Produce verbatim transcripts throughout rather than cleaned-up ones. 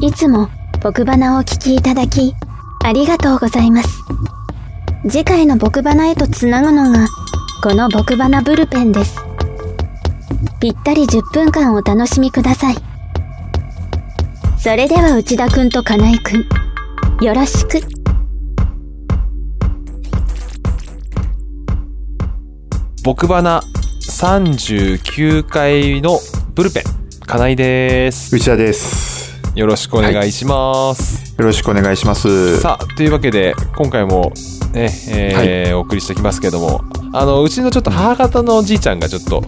いつも僕花をお聞きいただきありがとうございます。次回の僕花へとつなぐのがこの僕花ブルペンです。ぴったりじゅっぷんかんお楽しみください。それでは内田くんと金井くん、よろしく。僕花さんじゅうきゅうかいのブルペン、金井です。内田です。よろしくお願いします、はい、よろしくお願いします。さあ、というわけで今回も、ねえーはい、お送りしてきますけども、あのうちのちょっと母方のおじいちゃんがちょっと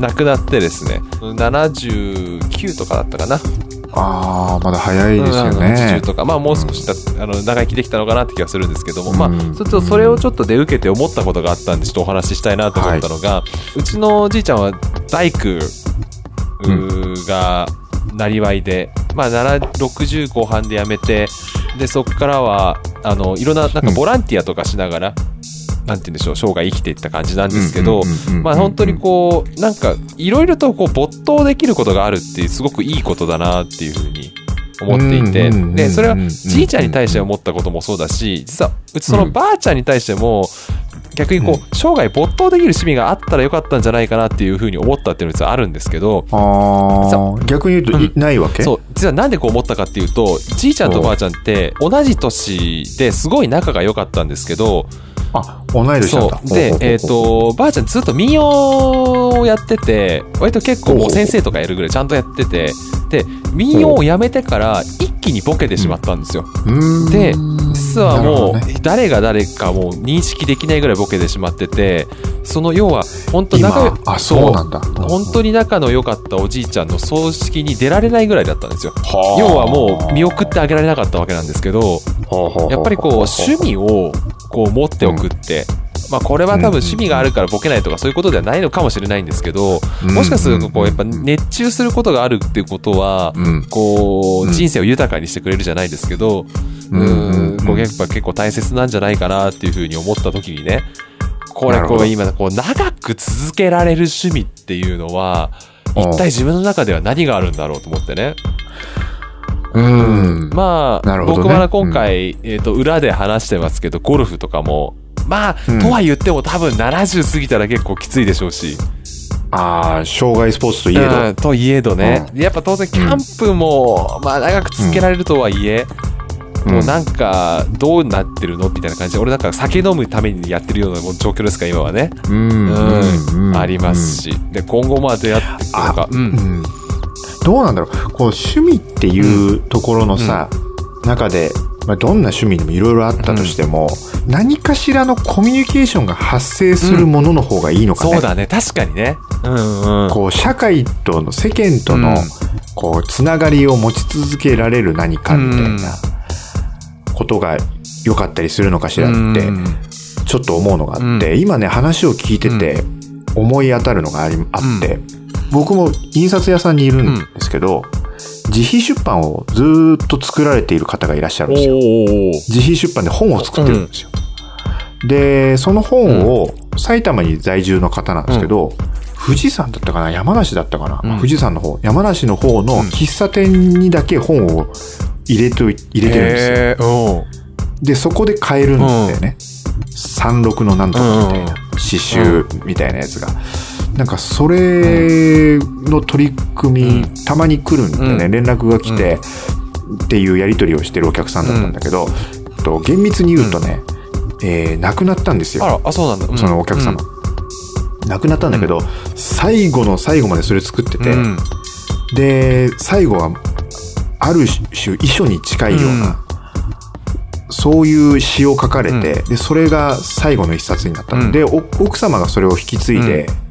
亡くなってですね、ななじゅうきゅうとかだったかな。あー、まだ早いですよね。はちじゅうとか、まあ、もう少しだ、うん、あの長生きできたのかなって気がするんですけども、うん、まあ、そ, それをちょっとで受けて思ったことがあったんで、ちょっとお話ししたいなと思ったのが、はい、うちのじいちゃんは大工がなりわいで、うん、まあ、ろくじゅう後半で辞めて、でそこからはあのいろん な, なんかボランティアとかしながら、うん、なんて言うんでしょう、生涯生きていった感じなんですけど、まあ本当にこうなんかいろいろとこう没頭できることがあるってすごくいいことだなっていうふうに思っていて、でそれはじいちゃんに対して思ったこともそうだし、実はうちそのばあちゃんに対しても逆にこう生涯没頭できる趣味があったらよかったんじゃないかなっていうふうに思ったっていうのはあるんですけど、あ逆に言うと、うん、ないわけ。そう、実はなんでこう思ったかっていうと、じいちゃんとばあちゃんって同じ年ですごい仲が良かったんですけど、あ、同い年なんだ。そうで、えっとばあちゃんずっと民謡をやってて、割と結構もう先生とかやるぐらいちゃんとやってて、で民謡をやめてから一気にボケてしまったんですよ。うん、で実はもう誰が誰かもう認識できないぐらいボケてしまってて、その要は本当仲あそうなんだ。本当に仲の良かったおじいちゃんの葬式に出られないぐらいだったんですよ。は要はもう見送ってあげられなかったわけなんですけど、やっぱりこう趣味をこう持っておくって、まあ、これは多分趣味があるからボケないとかそういうことではないのかもしれないんですけど、もしかするとこうやっぱ熱中することがあるっていうことはこう人生を豊かにしてくれるじゃないですけど、うんこうやっぱ結構大切なんじゃないかなっていうふうに思った時にね、これこう今こう長く続けられる趣味っていうのは一体自分の中では何があるんだろうと思ってね。うん、まあ、ね、僕は今回、うん、えーと、裏で話してますけど、ゴルフとかも、まあ、うん、とは言っても多分ななじゅう過ぎたら結構きついでしょうし。ああ、障害スポーツといえど。うん、といえどね、うん。やっぱ当然キャンプも、うん、まあ長く続けられるとはいえ、うん、もうなんか、どうなってるのみたいな感じで、俺なんか酒飲むためにやってるような状況ですか、今はね。うん。うんうん、ありますし。うん、で、今後もどうやっていくのか。うん。うんどうなんだろう、こう趣味っていうところのさ、うん、中で、まあ、どんな趣味でもいろいろあったとしても、うん、何かしらのコミュニケーションが発生するものの方がいいのかね、うん、そうだね、確かにね、うんうん、こう社会との世間との、うん、こうつながりを持ち続けられる何かみたいなことが良かったりするのかしらってちょっと思うのがあって、うん、今ね話を聞いてて思い当たるのが あ, りあって、うん僕も印刷屋さんにいるんですけど、うん、自費出版をずっと作られている方がいらっしゃるんですよ。自費出版で本を作ってるんですよ、うん、でその本を埼玉に在住の方なんですけど、うん、富士山だったかな山梨だったかな、うん、富士山の方山梨の方の喫茶店にだけ本を入れと入れてるんですよ。でそこで買えるんだよね、うん、三六のなんとかみたいな、うん、刺繍みたいなやつがなんかそれの取り組み、うん、たまに来るんでね、うん、連絡が来て、うん、っていうやり取りをしてるお客さんだったんだけど、うん、と厳密に言うとね、うんえー、亡くなったんですよ。あら、あ、そうなんだ、うん、そのお客様、うん、亡くなったんだけど、うん、最後の最後までそれ作ってて、うん、で最後はある種遺書に近いような、うん、そういう詩を書かれて、うん、でそれが最後の一冊になったので、うん、奥様がそれを引き継いで、うん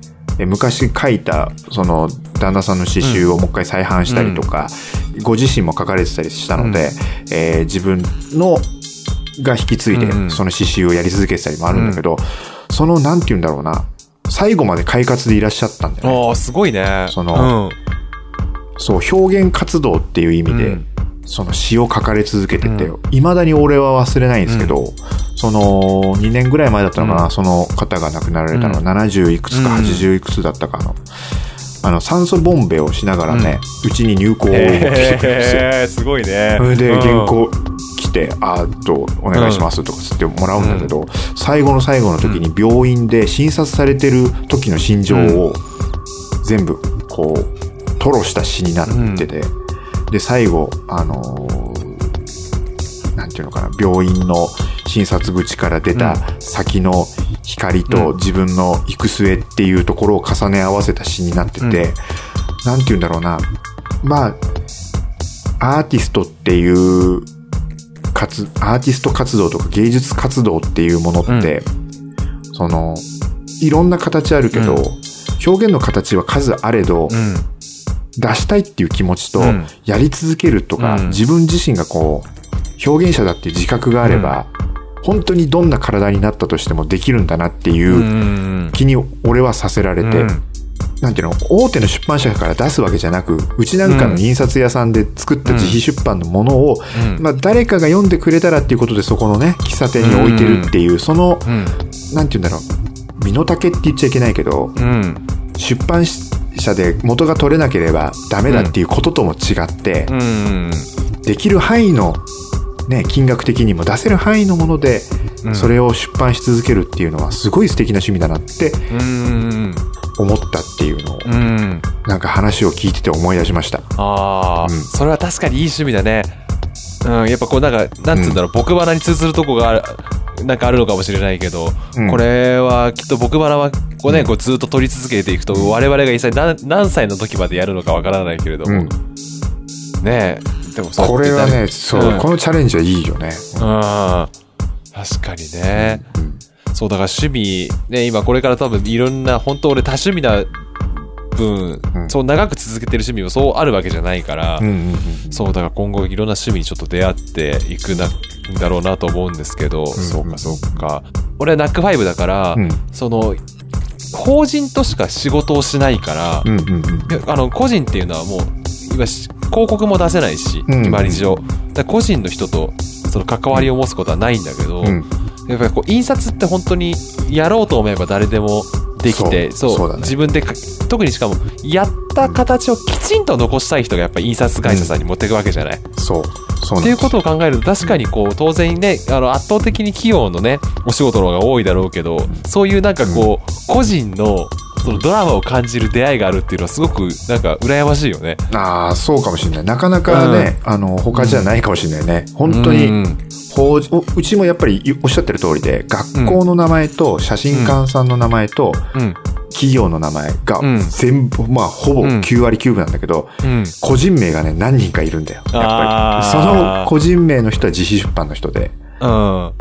昔書いたその旦那さんの詩集をもう一回再版したりとか、うん、ご自身も書かれてたりしたので、うんえー、自分のが引き継いでその詩集をやり続けてたりもあるんだけど、うん、そのなんて言うんだろうな最後まで快活でいらっしゃったんだよね。あーすごいね。その、うん、そう表現活動っていう意味で、うん、その詩を書かれ続けてて、うん、未だに俺は忘れないんですけど、うん、そのにねんぐらい前だったのかな、うん、その方が亡くなられたのはななじゅういくつかはちじゅういくつだったかの、あの酸素ボンベをしながらね、うち、ん、に入稿をしてくるんですよ。えー、すごいね。それで原稿来て、うん、あーっとお願いしますとかつってもらうんだけど、うん、最後の最後の時に病院で診察されてる時の心情を全部こう吐露した詩になってて、うん、で最後あのー、なんていうのかな、病院の診察口から出た先の光と自分の行く末っていうところを重ね合わせた詩になってて、うん、なんて言うんだろうな、まあアーティストっていうかつアーティスト活動とか芸術活動っていうものって、うん、そのいろんな形あるけど、うん、表現の形は数あれど、うん、出したいっていう気持ちと、うん、やり続けるとか、うん、自分自身がこう表現者だっていう自覚があれば、うん、本当にどんな体になったとしてもできるんだなっていう気に俺はさせられて、なんていうの、大手の出版社から出すわけじゃなく、うちなんかの印刷屋さんで作った自費出版のものを、まあ誰かが読んでくれたらっていうことでそこのね、喫茶店に置いてるっていう、その、なんていうんだろう、身の丈って言っちゃいけないけど、出版社で元が取れなければダメだっていうこととも違って、できる範囲のね、金額的にも出せる範囲のものでそれを出版し続けるっていうのはすごい素敵な趣味だなって思ったっていうのを、なんか話を聞いてて思い出しました。あ、うん、それは確かにいい趣味だね、うん、やっぱこうなんかなんつうんだろう、僕花に通ずるとこがある、なんかあるのかもしれないけど、うん、これはきっと僕花はごねんこうずっと撮り続けていくと、我々が一体 何, 何歳の時までやるのかわからないけれども、うん、ねえ、でもそうこれはね、そう、うん、このチャレンジはいいよね、うん、確かにね、うん、そうだから趣味ね、今これから多分いろんな、本当俺多趣味な分、うん、そう長く続けてる趣味もそうあるわけじゃないから、うんうんうん、そうだから今後いろんな趣味にちょっと出会っていくんだろうなと思うんですけど、うんうん、そうかそうか、俺はナックファイブだから、うん、その法人としか仕事をしないから、うんうんうん、あの個人っていうのはもう今広告も出せないし、決まり上、だ個人の人とその関わりを持つことはないんだけど、うん、やっぱりこう印刷って本当にやろうと思えば誰でもできて、そう、そうだね、自分で特にしかもやった形をきちんと残したい人がやっぱり印刷会社さんに持っていくわけじゃない、うん、そう、そうなんです。っていうことを考えると確かにこう当然ね、あの圧倒的に企業のねお仕事の方が多いだろうけど、そういうなんかこう、うん、個人のそのドラマを感じる出会いがあるっていうのはすごくなんか羨ましいよね。ああ、そうかもしれない。なかなかね、うん、あの他じゃないかもしれないね。本当に、うん、ほう、うちもやっぱりおっしゃってる通りで、学校の名前と写真館さんの名前と、うん、企業の名前が全部、うん、まあほぼきゅうわりきゅうぶなんだけど、うん、個人名がね何人かいるんだよ。やっぱりその個人名の人は自費出版の人で、うん、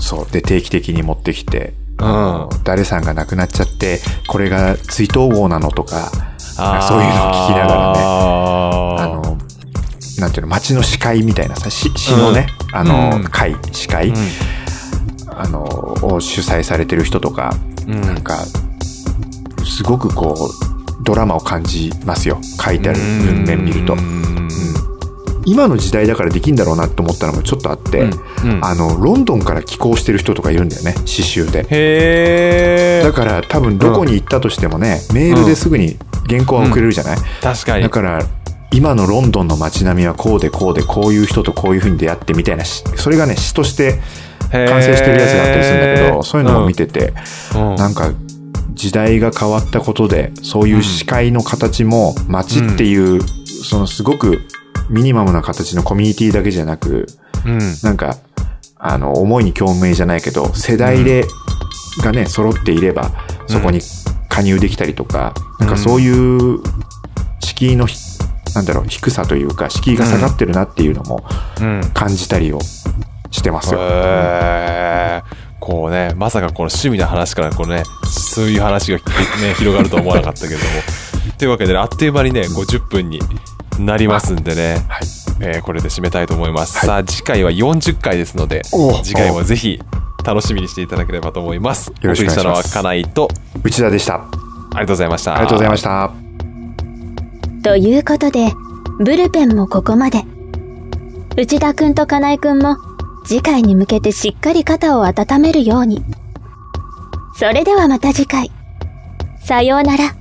そうで定期的に持ってきて。うん、誰さんが亡くなっちゃってこれが追悼号なのとか、そういうのを聞きながらね、あのなんていうの、町の司会みたいなさ、市のね、うん、あの、うん、会司会、うん、あのを主催されてる人とか、うん、なんかすごくこうドラマを感じますよ、書いてある文面見ると、うんうん、今の時代だからできるんだろうなと思ったのもちょっとあって、うんうん、あのロンドンから寄港してる人とかいるんだよね、刺繍で。へー、だから多分どこに行ったとしてもね、うん、メールですぐに原稿は送れるじゃない、うんうん、確かに。だから今のロンドンの街並みはこうでこうで、こういう人とこういう風に出会ってみたいな、それがね詩として完成してるやつがあったりするんだけど、そういうのを見てて、うん、なんか時代が変わったことでそういう視界の形も街っていう、うんうん、そのすごくミニマムな形のコミュニティだけじゃなく、うん、なんかあの思いに共鳴じゃないけど、世代で、うん、がね揃っていればそこに加入できたりとか、うん、なんかそういう敷居のなんだろう、低さというか敷居が下がってるなっていうのも感じたりをしてますよ。うんうん、えーこうね、まさかこの趣味の話からこう、ね、そういう話が、ね、広がるとは思わなかったけどもというわけで、ね、あっという間にねごじゅっぷんになりますんでね、はい、えー、これで締めたいと思います、はい、さあ次回はよんじゅっかいですので、次回もぜひ楽しみにしていただければと思います。よろしくお願いします。お送りしたのは金井と内田でした。ありがとうございました。ありがとうございました。ということでブルペンもここまで。内田くんと金井くんも次回に向けてしっかり肩を温めるように。それではまた次回、さようなら。